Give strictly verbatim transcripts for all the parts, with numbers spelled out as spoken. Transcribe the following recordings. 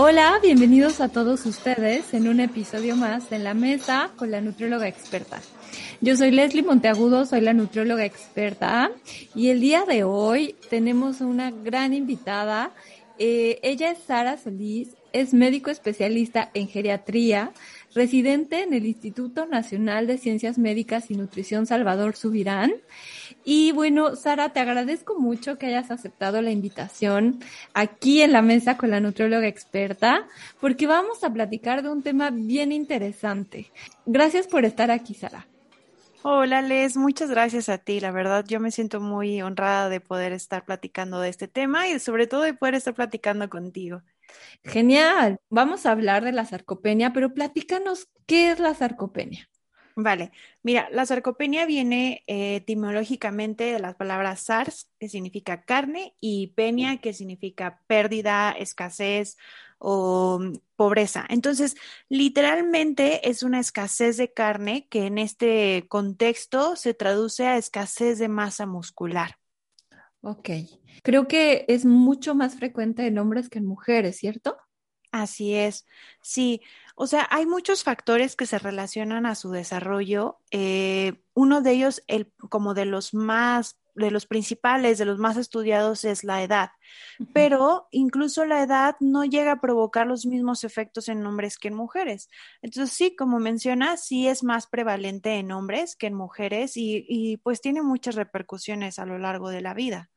Hola, bienvenidos a todos ustedes en un episodio más de La Mesa con la nutrióloga experta. Yo soy Leslie Monteagudo, soy la nutrióloga experta y el día de hoy tenemos una gran invitada. Eh, ella es Sara Solís, es médico especialista en geriatría, residente en el Instituto Nacional de Ciencias Médicas y Nutrición Salvador Zubirán. Y bueno, Sara, te agradezco mucho que hayas aceptado la invitación aquí en La Mesa con la nutrióloga experta, porque vamos a platicar de un tema bien interesante. Gracias por estar aquí, Sara. Hola, Les, muchas gracias a ti. La verdad, yo me siento muy honrada de poder estar platicando de este tema y sobre todo de poder estar platicando contigo. Genial. Vamos a hablar de la sarcopenia, pero platícanos, ¿qué es la sarcopenia? Vale. Mira, la sarcopenia viene eh, etimológicamente de las palabras sars, que significa carne, y penia, que significa pérdida, escasez o pobreza. Entonces, literalmente es una escasez de carne que en este contexto se traduce a escasez de masa muscular. Ok. Creo que es mucho más frecuente en hombres que en mujeres, ¿cierto? Así es, sí. O sea, hay muchos factores que se relacionan a su desarrollo. Eh, uno de ellos, el, como de los más, de los principales, de los más estudiados, es la edad. Uh-huh. Pero incluso la edad no llega a provocar los mismos efectos en hombres que en mujeres. Entonces, sí, como mencionas, sí es más prevalente en hombres que en mujeres y, y pues tiene muchas repercusiones a lo largo de la vida.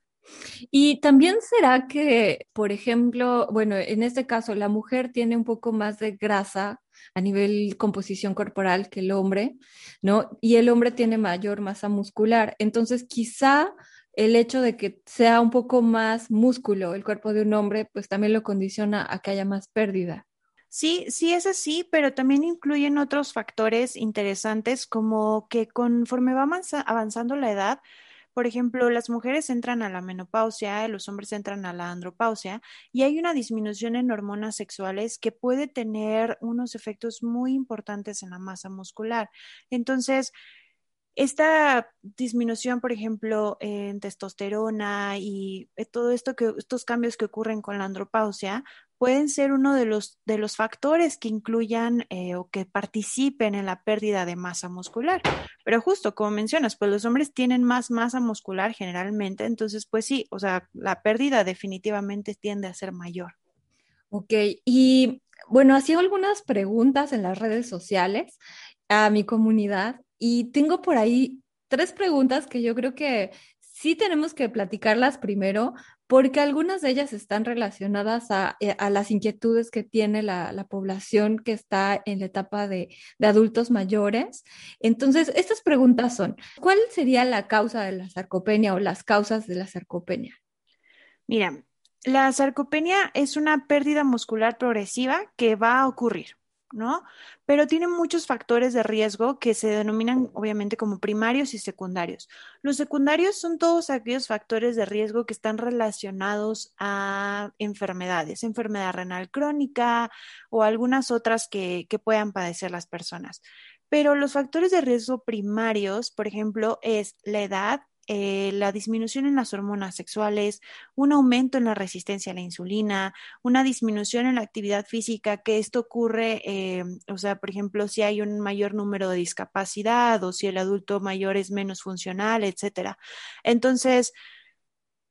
Y también será que, por ejemplo, bueno, en este caso la mujer tiene un poco más de grasa a nivel composición corporal que el hombre, ¿no? Y el hombre tiene mayor masa muscular. Entonces, quizá el hecho de que sea un poco más músculo el cuerpo de un hombre, pues también lo condiciona a que haya más pérdida. Sí, sí es así, pero también incluyen otros factores interesantes como que conforme va avanzando la edad, por ejemplo, las mujeres entran a la menopausia, los hombres entran a la andropausia y hay una disminución en hormonas sexuales que puede tener unos efectos muy importantes en la masa muscular. Entonces, esta disminución, por ejemplo, en testosterona y todo esto que estos cambios que ocurren con la andropausia pueden ser uno de los, de los factores que incluyan eh, o que participen en la pérdida de masa muscular. Pero justo, como mencionas, pues los hombres tienen más masa muscular generalmente, entonces pues sí, o sea, la pérdida definitivamente tiende a ser mayor. Ok, y bueno, hacía algunas preguntas en las redes sociales a mi comunidad y tengo por ahí tres preguntas que yo creo que sí tenemos que platicarlas primero, porque algunas de ellas están relacionadas a, a las inquietudes que tiene la, la población que está en la etapa de, de adultos mayores. Entonces, estas preguntas son, ¿cuál sería la causa de la sarcopenia o las causas de la sarcopenia? Mira, la sarcopenia es una pérdida muscular progresiva que va a ocurrir, ¿no? Pero tiene muchos factores de riesgo que se denominan obviamente como primarios y secundarios. Los secundarios son todos aquellos factores de riesgo que están relacionados a enfermedades, enfermedad renal crónica o algunas otras que, que puedan padecer las personas. Pero los factores de riesgo primarios, por ejemplo, es la edad, Eh, la disminución en las hormonas sexuales, un aumento en la resistencia a la insulina, una disminución en la actividad física, que esto ocurre, eh, o sea, por ejemplo, si hay un mayor número de discapacidad o si el adulto mayor es menos funcional, etcétera. Entonces,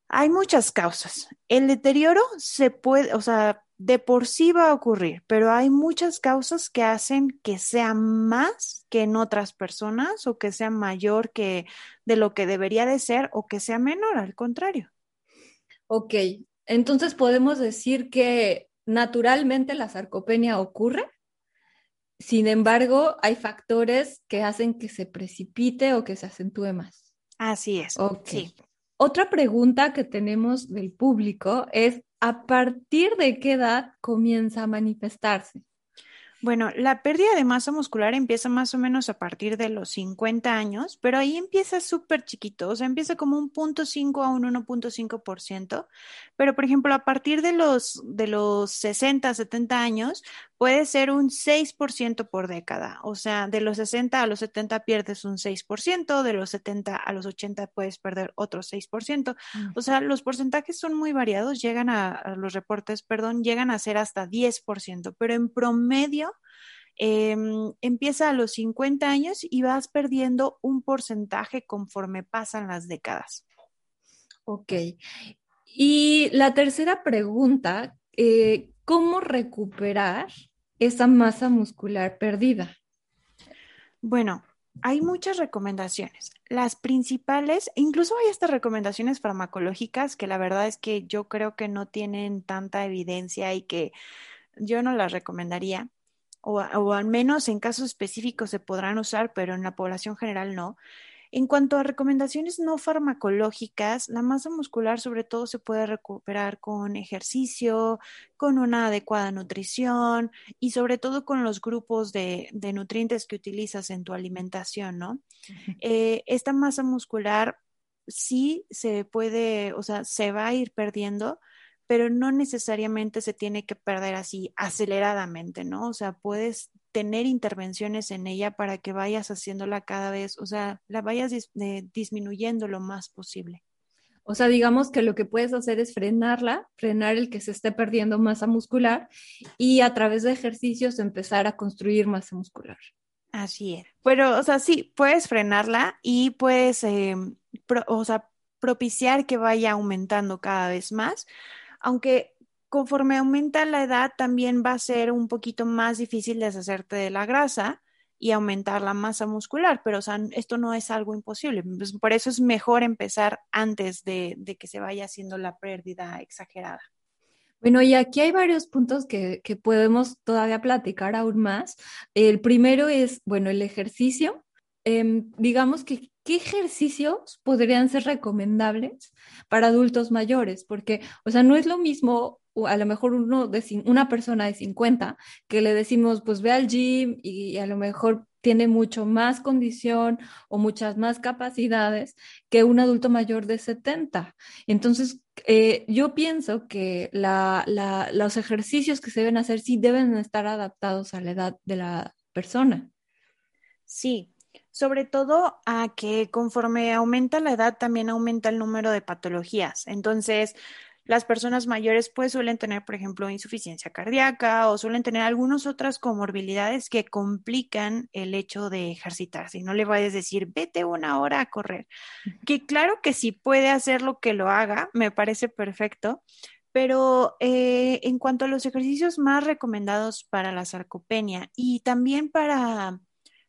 hay muchas causas. El deterioro se puede, o sea, de por sí va a ocurrir, pero hay muchas causas que hacen que sea más que en otras personas o que sea mayor que de lo que debería de ser o que sea menor, al contrario. Ok, entonces podemos decir que naturalmente la sarcopenia ocurre, sin embargo hay factores que hacen que se precipite o que se acentúe más. Así es, okay. Sí. Otra pregunta que tenemos del público es, ¿a partir de qué edad comienza a manifestarse? Bueno, la pérdida de masa muscular empieza más o menos a partir de los cincuenta años, pero ahí empieza súper chiquito, o sea, empieza como un cero punto cinco a un uno punto cinco por ciento, pero por ejemplo, a partir de los, de los sesenta, setenta años, puede ser un seis por ciento por década. O sea, de los sesenta a los setenta pierdes un seis por ciento, de los setenta a los ochenta puedes perder otro seis por ciento. Mm. O sea, los porcentajes son muy variados, llegan a, a los reportes, perdón, llegan a ser hasta diez por ciento, pero en promedio eh, empieza a los cincuenta años y vas perdiendo un porcentaje conforme pasan las décadas. Ok. Y la tercera pregunta, eh, ¿cómo recuperar esa masa muscular perdida? Bueno, hay muchas recomendaciones. Las principales, incluso hay estas recomendaciones farmacológicas que la verdad es que yo creo que no tienen tanta evidencia y que yo no las recomendaría, o, o al menos en casos específicos se podrán usar, pero en la población general no. En cuanto a recomendaciones no farmacológicas, la masa muscular sobre todo se puede recuperar con ejercicio, con una adecuada nutrición y sobre todo con los grupos de, de nutrientes que utilizas en tu alimentación, ¿no? Uh-huh. Eh, esta masa muscular sí se puede, o sea, se va a ir perdiendo, pero no necesariamente se tiene que perder así aceleradamente, ¿no? O sea, puedes tener intervenciones en ella para que vayas haciéndola cada vez, o sea, la vayas dis- de, disminuyendo lo más posible. O sea, digamos que lo que puedes hacer es frenarla, frenar el que se esté perdiendo masa muscular y a través de ejercicios empezar a construir masa muscular. Así es. Pero, o sea, sí, puedes frenarla y puedes, eh, pro- o sea, propiciar que vaya aumentando cada vez más, aunque conforme aumenta la edad, también va a ser un poquito más difícil deshacerte de la grasa y aumentar la masa muscular, pero o sea, esto no es algo imposible. Por eso es mejor empezar antes de, de que se vaya haciendo la pérdida exagerada. Bueno, y aquí hay varios puntos que, que podemos todavía platicar aún más. El primero es, bueno, el ejercicio. Eh, digamos que ¿qué ejercicios podrían ser recomendables para adultos mayores? Porque, o sea, no es lo mismo a lo mejor uno de, una persona de cincuenta que le decimos, pues ve al gym y a lo mejor tiene mucho más condición o muchas más capacidades que un adulto mayor de setenta. Entonces, eh, yo pienso que la, la, los ejercicios que se deben hacer sí deben estar adaptados a la edad de la persona. Sí. Sobre todo a que conforme aumenta la edad también aumenta el número de patologías. Entonces, las personas mayores pues suelen tener, por ejemplo, insuficiencia cardíaca o suelen tener algunas otras comorbilidades que complican el hecho de ejercitarse. Y no le vayas a decir, vete una hora a correr. Que claro que si puede hacerlo, que lo haga, me parece perfecto. Pero eh, en cuanto a los ejercicios más recomendados para la sarcopenia y también para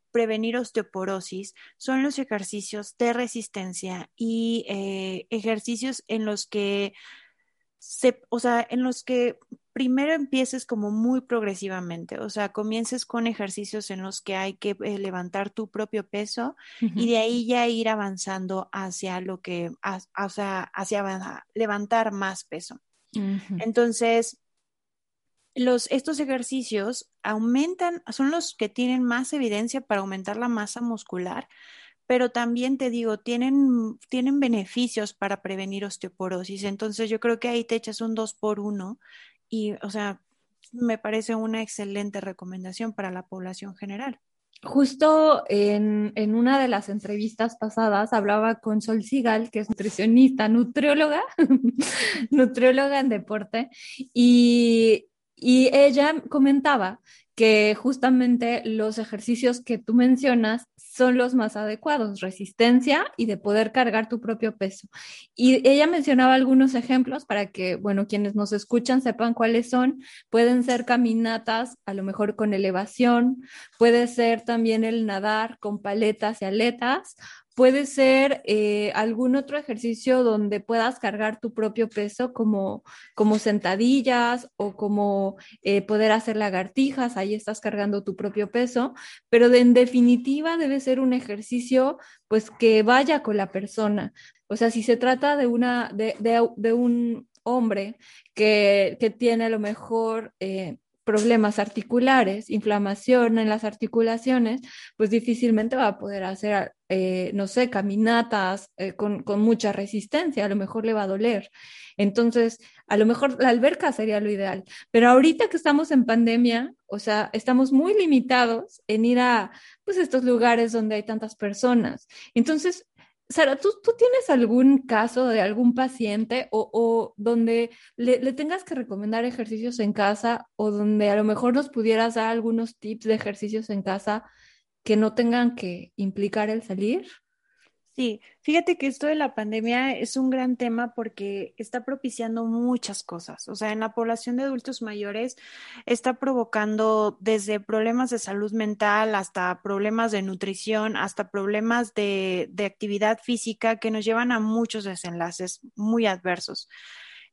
prevenir osteoporosis son los ejercicios de resistencia y eh, ejercicios en los que se, o sea, en los que primero empieces como muy progresivamente, o sea, comiences con ejercicios en los que hay que eh, levantar tu propio peso uh-huh. y de ahí ya ir avanzando hacia lo que, a, a, o sea, hacia levantar más peso. Uh-huh. Entonces, Los, estos ejercicios aumentan, son los que tienen más evidencia para aumentar la masa muscular, pero también te digo, tienen, tienen beneficios para prevenir osteoporosis. Entonces yo creo que ahí te echas un dos por uno y, o sea, me parece una excelente recomendación para la población general. Justo en, en una de las entrevistas pasadas hablaba con Sol Sigal, que es nutricionista, nutrióloga, nutrióloga en deporte, y Y ella comentaba que justamente los ejercicios que tú mencionas son los más adecuados, resistencia y de poder cargar tu propio peso. Y ella mencionaba algunos ejemplos para que, bueno, quienes nos escuchan sepan cuáles son. Pueden ser caminatas, a lo mejor con elevación, puede ser también el nadar con paletas y aletas, puede ser eh, algún otro ejercicio donde puedas cargar tu propio peso como, como sentadillas o como eh, poder hacer lagartijas, ahí estás cargando tu propio peso, pero de, en definitiva debe ser un ejercicio pues que vaya con la persona. O sea, si se trata de, una, de, de, de un hombre que, que tiene a lo mejor eh, problemas articulares, inflamación en las articulaciones, pues difícilmente va a poder hacer, eh, no sé, caminatas eh, con, con mucha resistencia, a lo mejor le va a doler. Entonces, A lo mejor la alberca sería lo ideal, pero ahorita que estamos en pandemia, o sea, estamos muy limitados en ir a pues, estos lugares donde hay tantas personas. Entonces, Sara, ¿tú, tú tienes algún caso de algún paciente o, o donde le, le tengas que recomendar ejercicios en casa o donde a lo mejor nos pudieras dar algunos tips de ejercicios en casa que no tengan que implicar el salir? Sí, fíjate que esto de la pandemia es un gran tema porque está propiciando muchas cosas. O sea, en la población de adultos mayores está provocando desde problemas de salud mental hasta problemas de nutrición, hasta problemas de, de actividad física que nos llevan a muchos desenlaces muy adversos.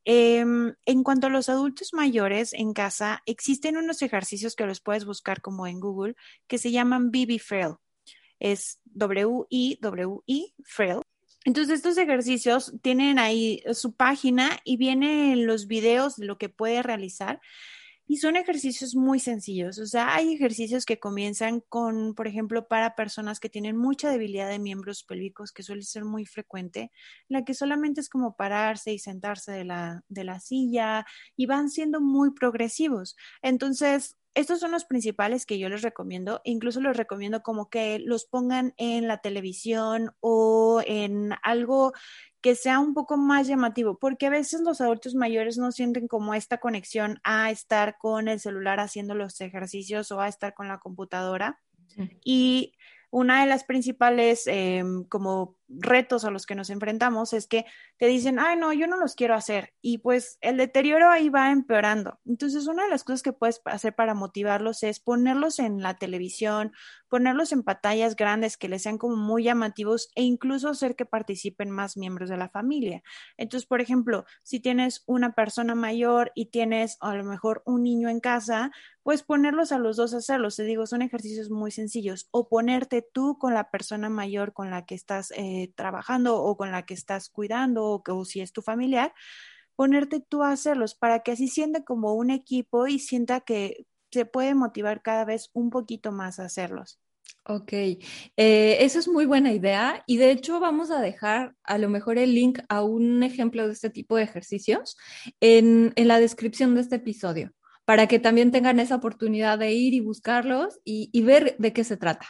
Eh, en cuanto a los adultos mayores en casa, existen unos ejercicios que los puedes buscar como en Google que se llaman B B Frail. Es W I W I, Frail. Entonces estos ejercicios tienen ahí su página y vienen los videos de lo que puede realizar y son ejercicios muy sencillos. O sea, hay ejercicios que comienzan con, por ejemplo, para personas que tienen mucha debilidad de miembros pélvicos, que suele ser muy frecuente, la que solamente es como pararse y sentarse de la, de la silla y van siendo muy progresivos. Entonces, estos son los principales que yo les recomiendo, incluso les recomiendo como que los pongan en la televisión o en algo que sea un poco más llamativo, porque a veces los adultos mayores no sienten como esta conexión a estar con el celular haciendo los ejercicios o a estar con la computadora. Sí. Y una de las principales eh, como retos a los que nos enfrentamos es que te dicen, ay no, yo no los quiero hacer y pues el deterioro ahí va empeorando. Entonces una de las cosas que puedes hacer para motivarlos es ponerlos en la televisión, ponerlos en pantallas grandes que les sean como muy llamativos e incluso hacer que participen más miembros de la familia. Entonces, por ejemplo, si tienes una persona mayor y tienes a lo mejor un niño en casa, pues ponerlos a los dos a hacerlos. Te digo, son ejercicios muy sencillos. O ponerte tú con la persona mayor con la que estás eh, trabajando o con la que estás cuidando o, o si es tu familiar, ponerte tú a hacerlos para que así sienta como un equipo y sienta que se puede motivar cada vez un poquito más a hacerlos. Ok, eh, eso es muy buena idea y de hecho vamos a dejar a lo mejor el link a un ejemplo de este tipo de ejercicios en, en la descripción de este episodio, para que también tengan esa oportunidad de ir y buscarlos y, y ver de qué se trata.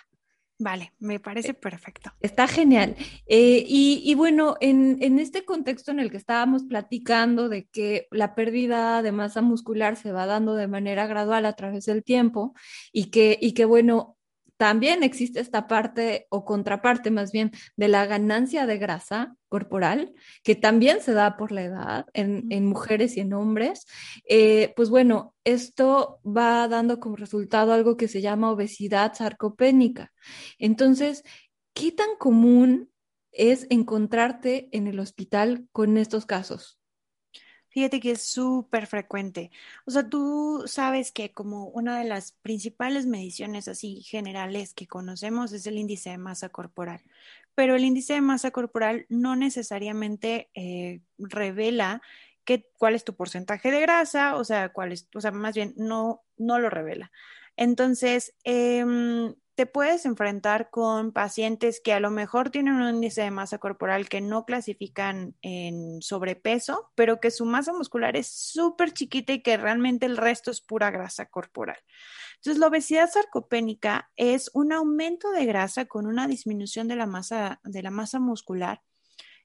Vale, me parece perfecto. Está genial. Eh, y, y bueno, en, en este contexto en el que estábamos platicando de que la pérdida de masa muscular se va dando de manera gradual a través del tiempo y que, y que bueno, también existe esta parte o contraparte más bien de la ganancia de grasa corporal, que también se da por la edad en, en mujeres y en hombres, eh, pues bueno, esto va dando como resultado algo que se llama obesidad sarcopénica. Entonces, ¿qué tan común es encontrarte en el hospital con estos casos? Fíjate que es súper frecuente. O sea, tú sabes que como una de las principales mediciones así generales que conocemos es el índice de masa corporal. Pero el índice de masa corporal no necesariamente eh, revela que, cuál es tu porcentaje de grasa, o sea, cuál es, o sea, más bien no, no lo revela. Entonces, eh, te puedes enfrentar con pacientes que a lo mejor tienen un índice de masa corporal que no clasifican en sobrepeso, pero que su masa muscular es súper chiquita y que realmente el resto es pura grasa corporal. Entonces, la obesidad sarcopénica es un aumento de grasa con una disminución de la masa, de la masa muscular.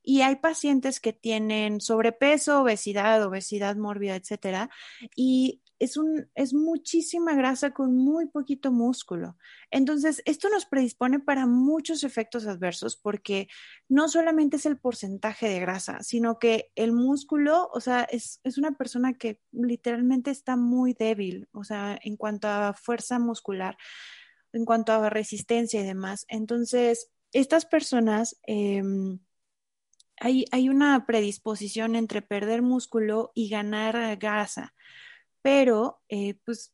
Y hay pacientes que tienen sobrepeso, obesidad, obesidad mórbida, etcétera, y es, un, es muchísima grasa con muy poquito músculo. Entonces, esto nos predispone para muchos efectos adversos porque no solamente es el porcentaje de grasa, sino que el músculo, o sea, es, es una persona que literalmente está muy débil, o sea, en cuanto a fuerza muscular, en cuanto a resistencia y demás. Entonces, estas personas... Eh, Hay, hay una predisposición entre perder músculo y ganar grasa, pero eh, pues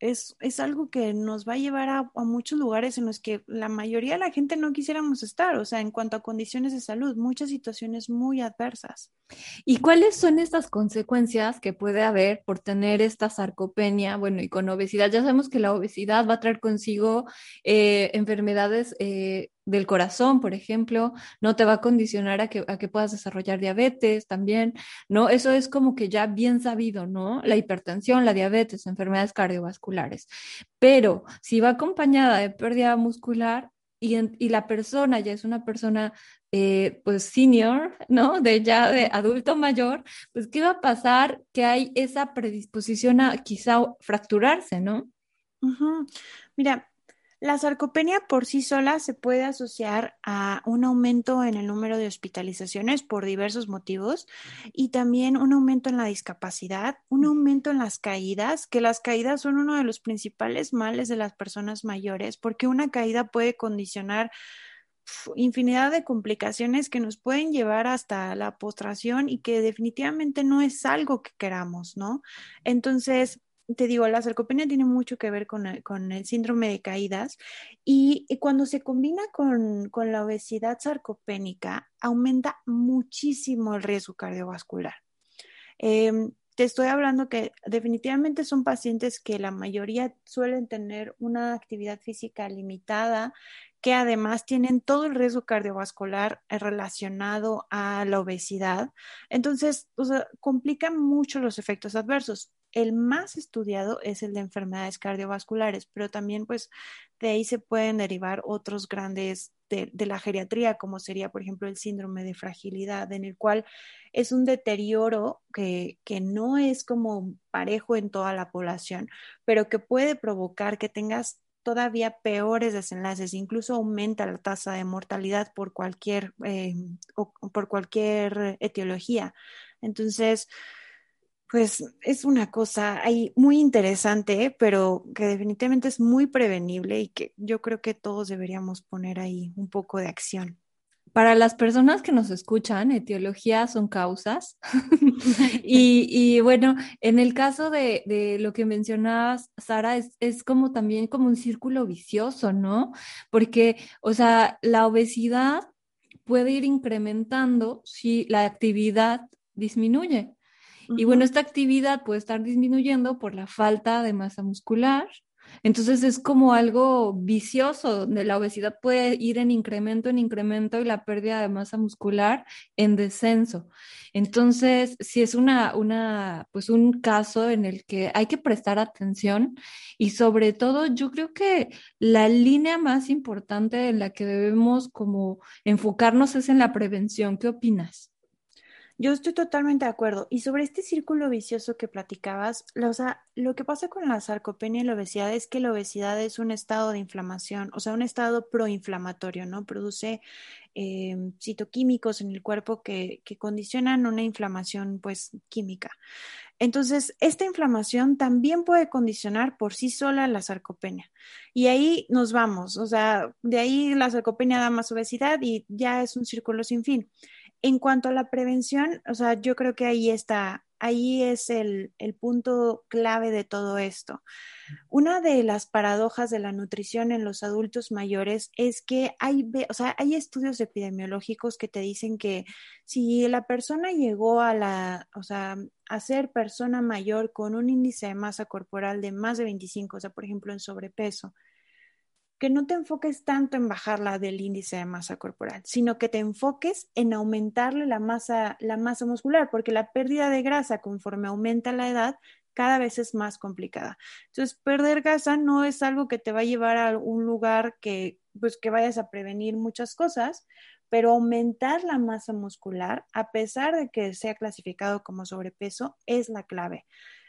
es, es algo que nos va a llevar a, a muchos lugares en los que la mayoría de la gente no quisiéramos estar, o sea, en cuanto a condiciones de salud, muchas situaciones muy adversas. ¿Y cuáles son estas consecuencias que puede haber por tener esta sarcopenia? Bueno, y con obesidad, ya sabemos que la obesidad va a traer consigo eh, enfermedades eh, del corazón, por ejemplo, no te va a condicionar a que, a que puedas desarrollar diabetes también, ¿no? Eso es como que ya bien sabido, ¿no? La hipertensión, la diabetes, enfermedades cardiovasculares. Pero si va acompañada de pérdida muscular y, en, y la persona ya es una persona eh, pues senior, ¿no? De ya de adulto mayor, pues ¿qué va a pasar? Que hay esa predisposición a quizá fracturarse, ¿no? Uh-huh. Mira, la sarcopenia por sí sola se puede asociar a un aumento en el número de hospitalizaciones por diversos motivos y también un aumento en la discapacidad, un aumento en las caídas, que las caídas son uno de los principales males de las personas mayores, porque una caída puede condicionar infinidad de complicaciones que nos pueden llevar hasta la postración y que definitivamente no es algo que queramos, ¿no? Entonces, te digo, la sarcopenia tiene mucho que ver con el, con el síndrome de caídas y, y cuando se combina con, con la obesidad sarcopénica, aumenta muchísimo el riesgo cardiovascular. Eh, te estoy hablando que definitivamente son pacientes que la mayoría suelen tener una actividad física limitada, que además tienen todo el riesgo cardiovascular relacionado a la obesidad. Entonces, o sea, complican mucho los efectos adversos. El más estudiado es el de enfermedades cardiovasculares, pero también pues de ahí se pueden derivar otros grandes de, de la geriatría, como sería por ejemplo el síndrome de fragilidad, en el cual es un deterioro que, que no es como parejo en toda la población, pero que puede provocar que tengas todavía peores desenlaces, incluso aumenta la tasa de mortalidad por cualquier, eh, o, por cualquier etiología. Entonces, pues es una cosa ahí muy interesante, pero que definitivamente es muy prevenible y que yo creo que todos deberíamos poner ahí un poco de acción. Para las personas que nos escuchan, etiología son causas. y, y bueno, en el caso de, de lo que mencionabas, Sara, es, es como también como un círculo vicioso, ¿no? Porque, o sea, la obesidad puede ir incrementando si la actividad disminuye. Y bueno, esta actividad puede estar disminuyendo por la falta de masa muscular. Entonces es como algo vicioso, donde la obesidad puede ir en incremento, en incremento, y la pérdida de masa muscular en descenso. Entonces, sí es una, una, pues un caso en el que hay que prestar atención y sobre todo yo creo que la línea más importante en la que debemos como enfocarnos es en la prevención. ¿Qué opinas? Yo estoy totalmente de acuerdo. Y sobre este círculo vicioso que platicabas, lo, o sea, lo que pasa con la sarcopenia y la obesidad es que la obesidad es un estado de inflamación, o sea, un estado proinflamatorio, ¿no? Produce eh, citoquímicos en el cuerpo que, que condicionan una inflamación, pues, química. Entonces, esta inflamación también puede condicionar por sí sola la sarcopenia. Y ahí nos vamos, o sea, de ahí la sarcopenia da más obesidad y ya es un círculo sin fin. En cuanto a la prevención, o sea, yo creo que ahí está, ahí es el, el punto clave de todo esto. Una de las paradojas de la nutrición en los adultos mayores es que hay, o sea, hay estudios epidemiológicos que te dicen que si la persona llegó a la, o sea, a ser persona mayor con un índice de masa corporal de más de veinticinco, o sea, por ejemplo, en sobrepeso, que no te enfoques tanto en bajarla del índice de masa corporal, sino que te enfoques en aumentarle la masa, la masa muscular, porque la pérdida de grasa conforme aumenta la edad cada vez es más complicada. Entonces, perder grasa no es algo que te va a llevar a un lugar que, pues, que vayas a prevenir muchas cosas, pero aumentar la masa muscular, a pesar de que sea clasificado como sobrepeso, es la clave.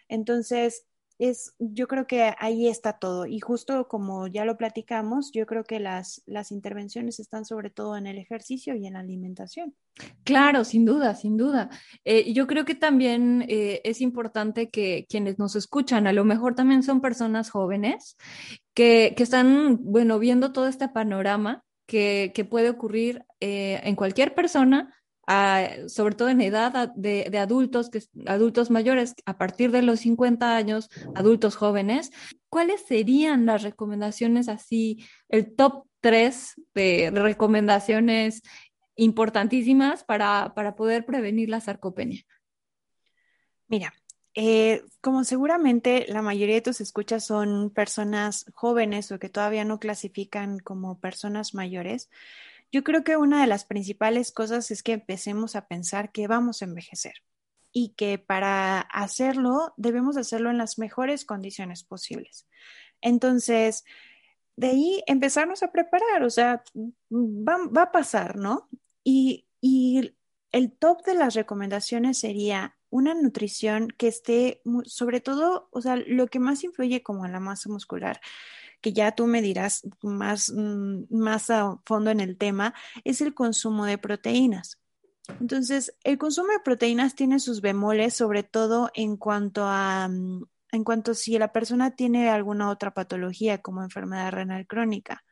Entonces, Es, yo creo que ahí está todo y justo como ya lo platicamos, yo creo que las, las intervenciones están sobre todo en el ejercicio y en la alimentación. Claro, sin duda, sin duda. Eh, yo creo que también eh, es importante que quienes nos escuchan, a lo mejor también son personas jóvenes que, que están, bueno, viendo todo este panorama que, que puede ocurrir eh, en cualquier persona, A, sobre todo en edad de, de adultos, que, adultos mayores, a partir de los cincuenta años, adultos jóvenes. ¿Cuáles serían las recomendaciones así, el top tres de recomendaciones importantísimas para, para poder prevenir la sarcopenia? Mira, Eh, como seguramente la mayoría de tus escuchas son personas jóvenes o que todavía no clasifican como personas mayores, yo creo que una de las principales cosas es que empecemos a pensar que vamos a envejecer y que para hacerlo debemos hacerlo en las mejores condiciones posibles. Entonces, de ahí empezarnos a preparar, o sea, va, va a pasar, ¿no? Y, y el top de las recomendaciones sería una nutrición que esté, sobre todo, o sea, lo que más influye como en la masa muscular, que ya tú me dirás más, más a fondo en el tema, es el consumo de proteínas. Entonces, el consumo de proteínas tiene sus bemoles, sobre todo en cuanto a, en cuanto a si la persona tiene alguna otra patología como enfermedad renal crónica.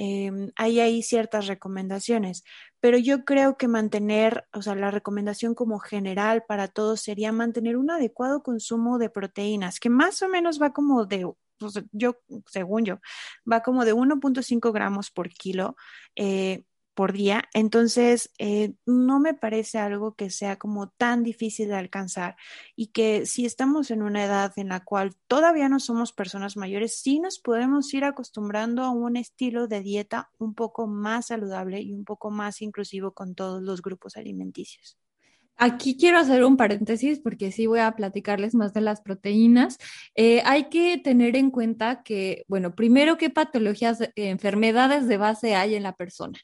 Eh, hay ahí ciertas recomendaciones, pero yo creo que mantener, o sea, la recomendación como general para todos sería mantener un adecuado consumo de proteínas, que más o menos va como de, pues, yo, según yo, va como de uno punto cinco gramos por kilo eh, por día, entonces eh, no me parece algo que sea como tan difícil de alcanzar y que si estamos en una edad en la cual todavía no somos personas mayores, sí nos podemos ir acostumbrando a un estilo de dieta un poco más saludable y un poco más inclusivo con todos los grupos alimenticios. Aquí quiero hacer un paréntesis porque sí voy a platicarles más de las proteínas. Eh, hay que tener en cuenta que, bueno, primero qué patologías, eh, enfermedades de base hay en la persona,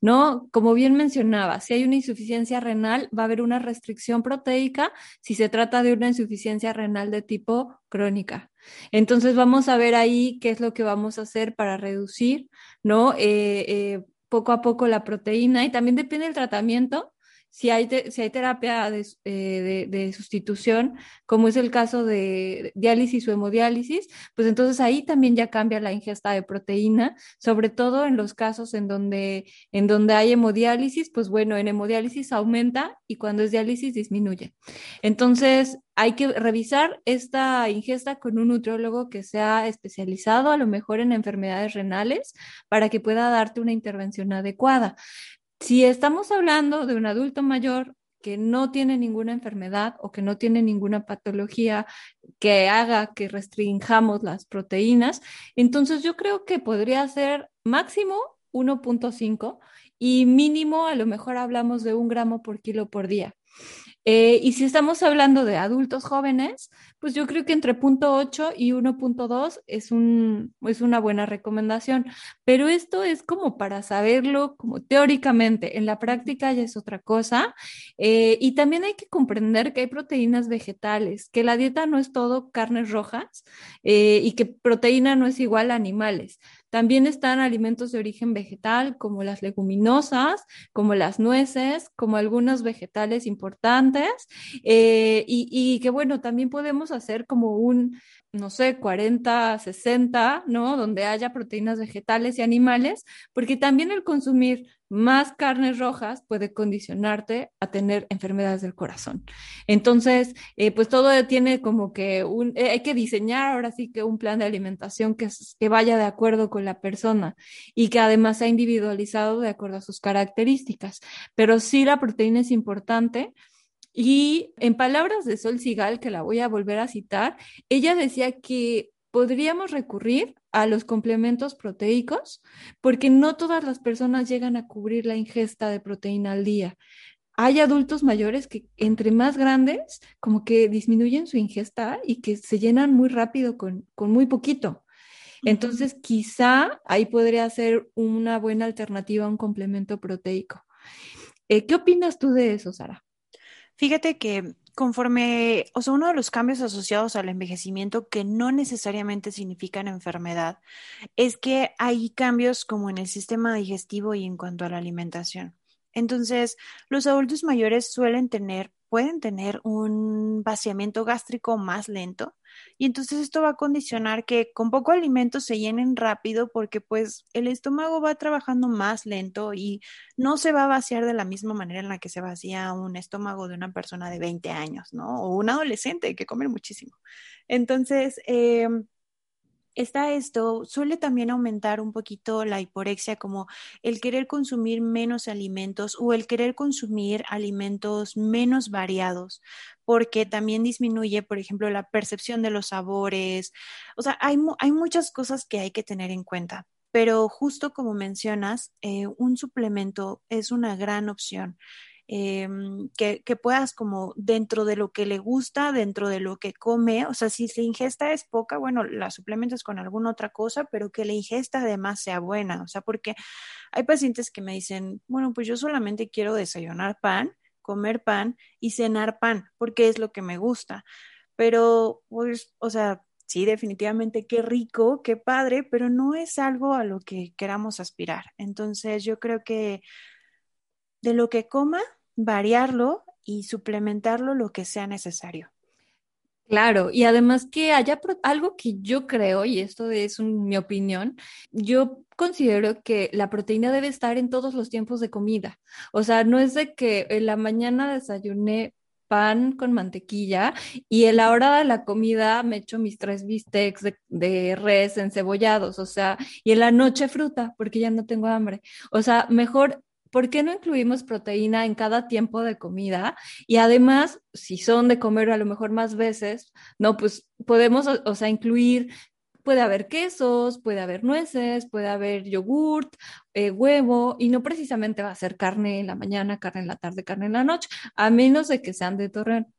¿no? Como bien mencionaba, si hay una insuficiencia renal va a haber una restricción proteica si se trata de una insuficiencia renal de tipo crónica. Entonces vamos a ver ahí qué es lo que vamos a hacer para reducir, ¿no? Eh, eh, poco a poco la proteína y también depende del tratamiento. Si hay, te, si hay terapia de, eh, de, de sustitución, como es el caso de diálisis o hemodiálisis, pues entonces ahí también ya cambia la ingesta de proteína, sobre todo en los casos en donde, en donde hay hemodiálisis, pues bueno, en hemodiálisis aumenta y cuando es diálisis disminuye. Entonces hay que revisar esta ingesta con un nutriólogo que sea especializado, a lo mejor en enfermedades renales, para que pueda darte una intervención adecuada. Si estamos hablando de un adulto mayor que no tiene ninguna enfermedad o que no tiene ninguna patología que haga que restringamos las proteínas, entonces yo creo que podría ser máximo uno punto cinco y mínimo a lo mejor hablamos de un gramo por kilo por día. Eh, y si estamos hablando de adultos jóvenes, pues yo creo que entre punto ocho y uno punto dos es, un, es una buena recomendación. Pero esto es como para saberlo, como teóricamente. En la práctica ya es otra cosa. Eh, y también hay que comprender que hay proteínas vegetales, que la dieta no es todo carnes rojas eh, y que proteína no es igual a animales. También están alimentos de origen vegetal, como las leguminosas, como las nueces, como algunos vegetales importantes. Eh, y, y que bueno, también podemos hacer como un, no sé, cuarenta, sesenta, ¿no? Donde haya proteínas vegetales y animales, porque también el consumir más carnes rojas puede condicionarte a tener enfermedades del corazón. Entonces, eh, pues todo tiene como que un, eh, hay que diseñar ahora sí que un plan de alimentación que, que vaya de acuerdo con la persona y que además sea individualizado de acuerdo a sus características. Pero sí la proteína es importante. Y en palabras de Sol Sigal, que la voy a volver a citar, ella decía que podríamos recurrir a los complementos proteicos porque no todas las personas llegan a cubrir la ingesta de proteína al día. Hay adultos mayores que entre más grandes como que disminuyen su ingesta y que se llenan muy rápido con, con muy poquito. Entonces quizá ahí podría ser una buena alternativa a un complemento proteico. Eh, ¿qué opinas tú de eso, Sara? Fíjate que conforme, o sea, uno de los cambios asociados al envejecimiento que no necesariamente significan enfermedad es que hay cambios como en el sistema digestivo y en cuanto a la alimentación. Entonces, los adultos mayores suelen tener, pueden tener un vaciamiento gástrico más lento y entonces esto va a condicionar que con poco alimento se llenen rápido porque pues el estómago va trabajando más lento y no se va a vaciar de la misma manera en la que se vacía un estómago de una persona de veinte años, ¿no? O un adolescente que come muchísimo. Entonces, eh, está esto, suele también aumentar un poquito la hiporexia, como el querer consumir menos alimentos o el querer consumir alimentos menos variados, porque también disminuye, por ejemplo, la percepción de los sabores. O sea, hay, hay muchas cosas que hay que tener en cuenta. Pero justo como mencionas, eh, un suplemento es una gran opción. Eh, que, que puedas, como dentro de lo que le gusta, dentro de lo que come, o sea, si la ingesta es poca, bueno, la suplementas con alguna otra cosa, pero que la ingesta además sea buena, o sea, porque hay pacientes que me dicen, bueno, pues yo solamente quiero desayunar pan, comer pan y cenar pan, porque es lo que me gusta, pero, pues, o sea, sí, definitivamente qué rico, qué padre, pero no es algo a lo que queramos aspirar. Entonces yo creo que de lo que coma, variarlo y suplementarlo lo que sea necesario. Claro, y además que haya pro- algo que yo creo, y esto es un, mi opinión, yo considero que la proteína debe estar en todos los tiempos de comida. O sea, no es de que en la mañana desayuné pan con mantequilla y en la hora de la comida me echo mis tres bistecs de, de res encebollados, o sea, y en la noche fruta, porque ya no tengo hambre. O sea, mejor... ¿Por qué no incluimos proteína en cada tiempo de comida? Y además, si son de comer a lo mejor más veces, no, pues podemos, o, o sea, incluir, puede haber quesos, puede haber nueces, puede haber yogurt, eh, huevo, y no precisamente va a ser carne en la mañana, carne en la tarde, carne en la noche, a menos de que sean de Torreón.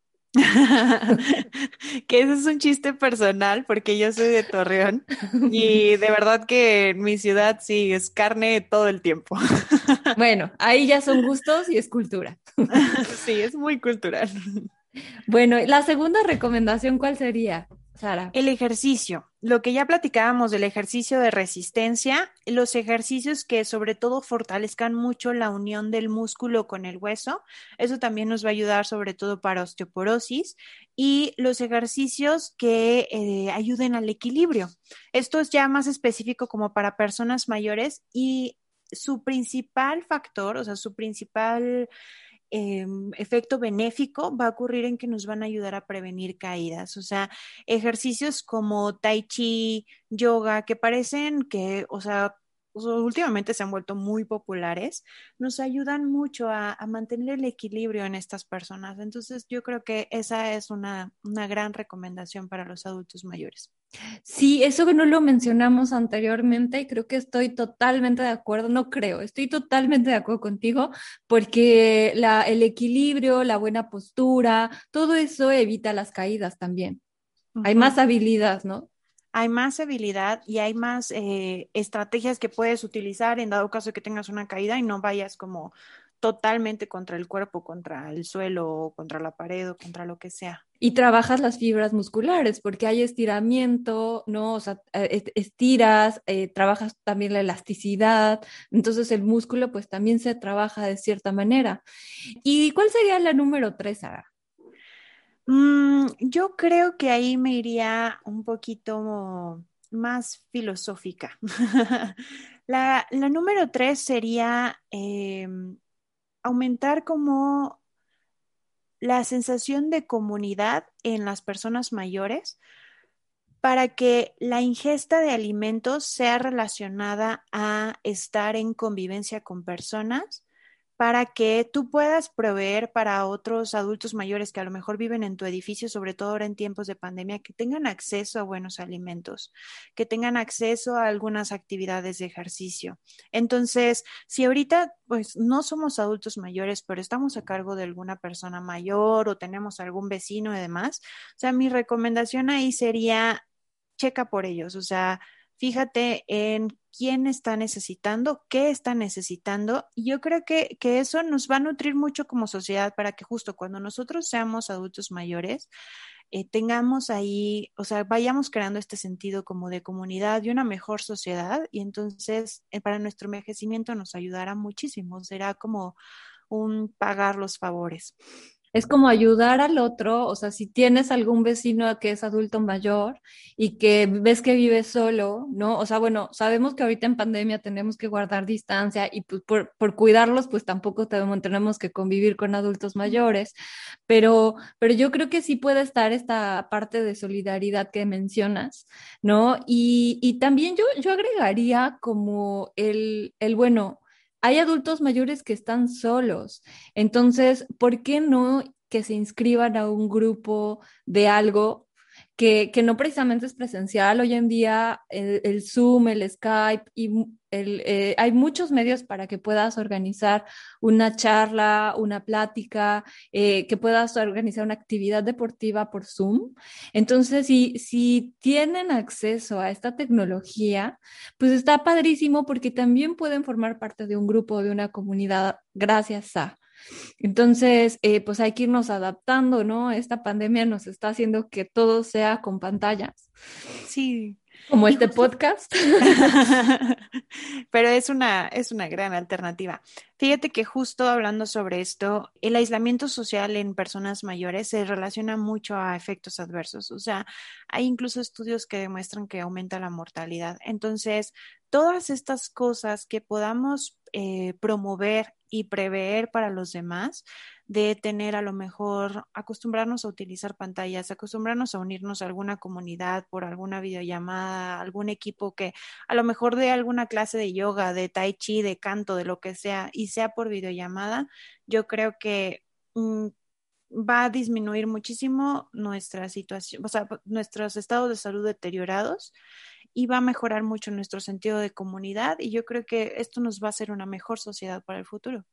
Que ese es un chiste personal porque yo soy de Torreón y de verdad que en mi ciudad sí es carne todo el tiempo. Bueno, ahí ya son gustos y es cultura. Sí, es muy cultural. Bueno, la segunda recomendación, ¿cuál sería, Sara? El ejercicio. Lo que ya platicábamos del ejercicio de resistencia, los ejercicios que sobre todo fortalezcan mucho la unión del músculo con el hueso, eso también nos va a ayudar sobre todo para osteoporosis, y los ejercicios que eh, ayuden al equilibrio. Esto es ya más específico como para personas mayores y su principal factor, o sea, su principal... Eh, efecto benéfico va a ocurrir en que nos van a ayudar a prevenir caídas, o sea, ejercicios como tai chi, yoga, que parecen que, o sea, últimamente se han vuelto muy populares, nos ayudan mucho a, a mantener el equilibrio en estas personas. Entonces yo creo que esa es una, una gran recomendación para los adultos mayores. Sí, eso que no lo mencionamos anteriormente y creo que estoy totalmente de acuerdo, no creo, estoy totalmente de acuerdo contigo porque la, el equilibrio, la buena postura, todo eso evita las caídas también. Uh-huh. Hay más habilidad, ¿no? Hay más habilidad y hay más eh, estrategias que puedes utilizar en dado caso que tengas una caída y no vayas como totalmente contra el cuerpo, contra el suelo, contra la pared o contra lo que sea. Y trabajas las fibras musculares porque hay estiramiento, ¿no? O sea, estiras, eh, trabajas también la elasticidad, entonces el músculo pues también se trabaja de cierta manera. ¿Y cuál sería la número tres, Sara? Mm, yo creo que ahí me iría un poquito más filosófica. La, la número tres sería eh, aumentar como la sensación de comunidad en las personas mayores para que la ingesta de alimentos sea relacionada a estar en convivencia con personas, para que tú puedas proveer para otros adultos mayores que a lo mejor viven en tu edificio, sobre todo ahora en tiempos de pandemia, que tengan acceso a buenos alimentos, que tengan acceso a algunas actividades de ejercicio. Entonces, si ahorita pues no somos adultos mayores, pero estamos a cargo de alguna persona mayor o tenemos algún vecino y demás, o sea, mi recomendación ahí sería checa por ellos, o sea, fíjate en quién está necesitando, qué está necesitando. Y yo creo que, que eso nos va a nutrir mucho como sociedad para que justo cuando nosotros seamos adultos mayores, eh, tengamos ahí, o sea, vayamos creando este sentido como de comunidad y una mejor sociedad. Y entonces eh, para nuestro envejecimiento nos ayudará muchísimo. Será como un pagar los favores. es como ayudar al otro. O sea, si tienes algún vecino que es adulto mayor y que ves que vive solo, ¿no? O sea, bueno, sabemos que ahorita en pandemia tenemos que guardar distancia y pues por, por cuidarlos, pues tampoco tenemos que convivir con adultos mayores, pero, pero yo creo que sí puede estar esta parte de solidaridad que mencionas, ¿no? Y, y también yo, yo agregaría como el, el bueno, hay adultos mayores que están solos, entonces, ¿por qué no que se inscriban a un grupo de algo que, que no precisamente es presencial? Hoy en día el, el Zoom, el Skype, y el, eh, hay muchos medios para que puedas organizar una charla, una plática, eh, que puedas organizar una actividad deportiva por Zoom. Entonces, si, si tienen acceso a esta tecnología, pues está padrísimo porque también pueden formar parte de un grupo, de una comunidad, gracias a... Entonces, eh, pues hay que irnos adaptando, ¿no? Esta pandemia nos está haciendo que todo sea con pantallas. Sí. Como este podcast. Pero es una, es una gran alternativa. Fíjate que justo hablando sobre esto, el aislamiento social en personas mayores se relaciona mucho a efectos adversos. O sea, hay incluso estudios que demuestran que aumenta la mortalidad. Entonces, todas estas cosas que podamos eh, promover y prever para los demás, de tener a lo mejor, acostumbrarnos a utilizar pantallas, acostumbrarnos a unirnos a alguna comunidad por alguna videollamada, algún equipo que a lo mejor dé alguna clase de yoga, de tai chi, de canto, de lo que sea, y sea por videollamada, yo creo que mmm, va a disminuir muchísimo nuestra situación, o sea, nuestros estados de salud deteriorados, y va a mejorar mucho nuestro sentido de comunidad, y yo creo que esto nos va a hacer una mejor sociedad para el futuro.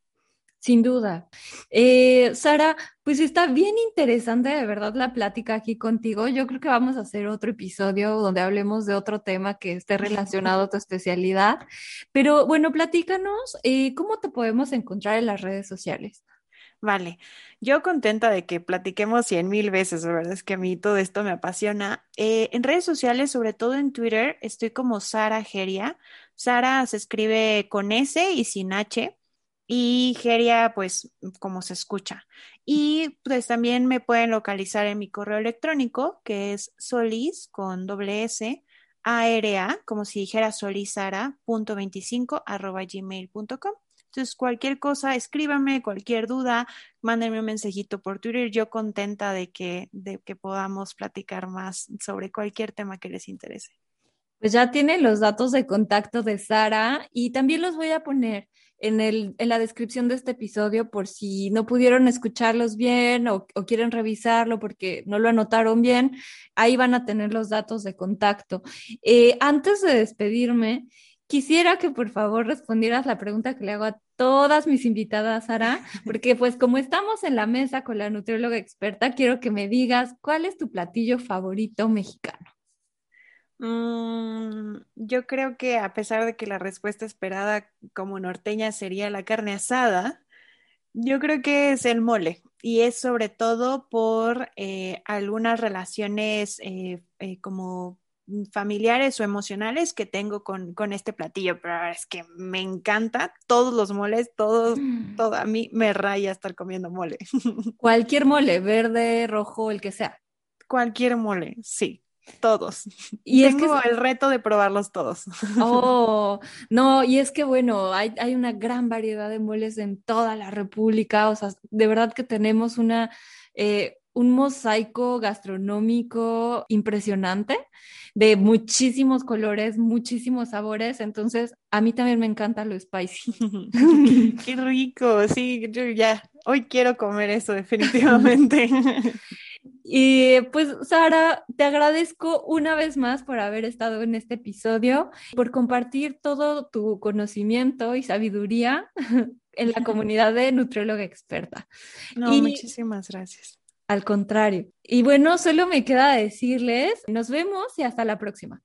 Sin duda. Eh, Sara, pues está bien interesante de verdad la plática aquí contigo. Yo creo que vamos a hacer otro episodio donde hablemos de otro tema que esté relacionado a tu especialidad. Pero bueno, platícanos, eh, ¿cómo te podemos encontrar en las redes sociales? Vale, yo contenta de que platiquemos cien mil veces, la verdad es que a mí todo esto me apasiona. Eh, en redes sociales, sobre todo en Twitter, estoy como Sara Geria. Sara se escribe con S y sin H, y Geria, pues, como se escucha. Y pues también me pueden localizar en mi correo electrónico, que es Solís con doble S, A R A, como si dijera solizara punto veinticinco arroba gmail punto com. Entonces, cualquier cosa, escríbame, cualquier duda, mándenme un mensajito por Twitter. Yo contenta de que, de que podamos platicar más sobre cualquier tema que les interese. Pues ya tienen los datos de contacto de Sara y también los voy a poner en, el, en la descripción de este episodio por si no pudieron escucharlos bien o, o quieren revisarlo porque no lo anotaron bien. Ahí van a tener los datos de contacto. Eh, antes de despedirme, quisiera que por favor respondieras la pregunta que le hago a todas mis invitadas, Sara, porque pues como estamos en la mesa con la nutrióloga experta, quiero que me digas ¿cuál es tu platillo favorito mexicano? Mm, yo creo que a pesar de que la respuesta esperada como norteña sería la carne asada, yo creo que es el mole y es sobre todo por eh, algunas relaciones eh, eh, como familiares o emocionales que tengo con, con este platillo, pero ahora es que me encanta todos los moles, todos, mm. todo, a mí me raya estar comiendo mole. Cualquier mole, verde, rojo, el que sea. Cualquier mole, sí. Todos. Y tengo es que... el reto de probarlos todos. Oh, no, y es que bueno, hay, hay una gran variedad de moles en toda la República, o sea, de verdad que tenemos una... Eh, un mosaico gastronómico impresionante de muchísimos colores, muchísimos sabores, entonces a mí también me encanta lo spicy. ¡Qué rico! Sí, yo ya hoy quiero comer eso definitivamente. Y pues Sara, te agradezco una vez más por haber estado en este episodio, por compartir todo tu conocimiento y sabiduría en la comunidad de nutrióloga experta. No, y... muchísimas gracias. Al contrario. Y bueno, solo me queda decirles, nos vemos y hasta la próxima.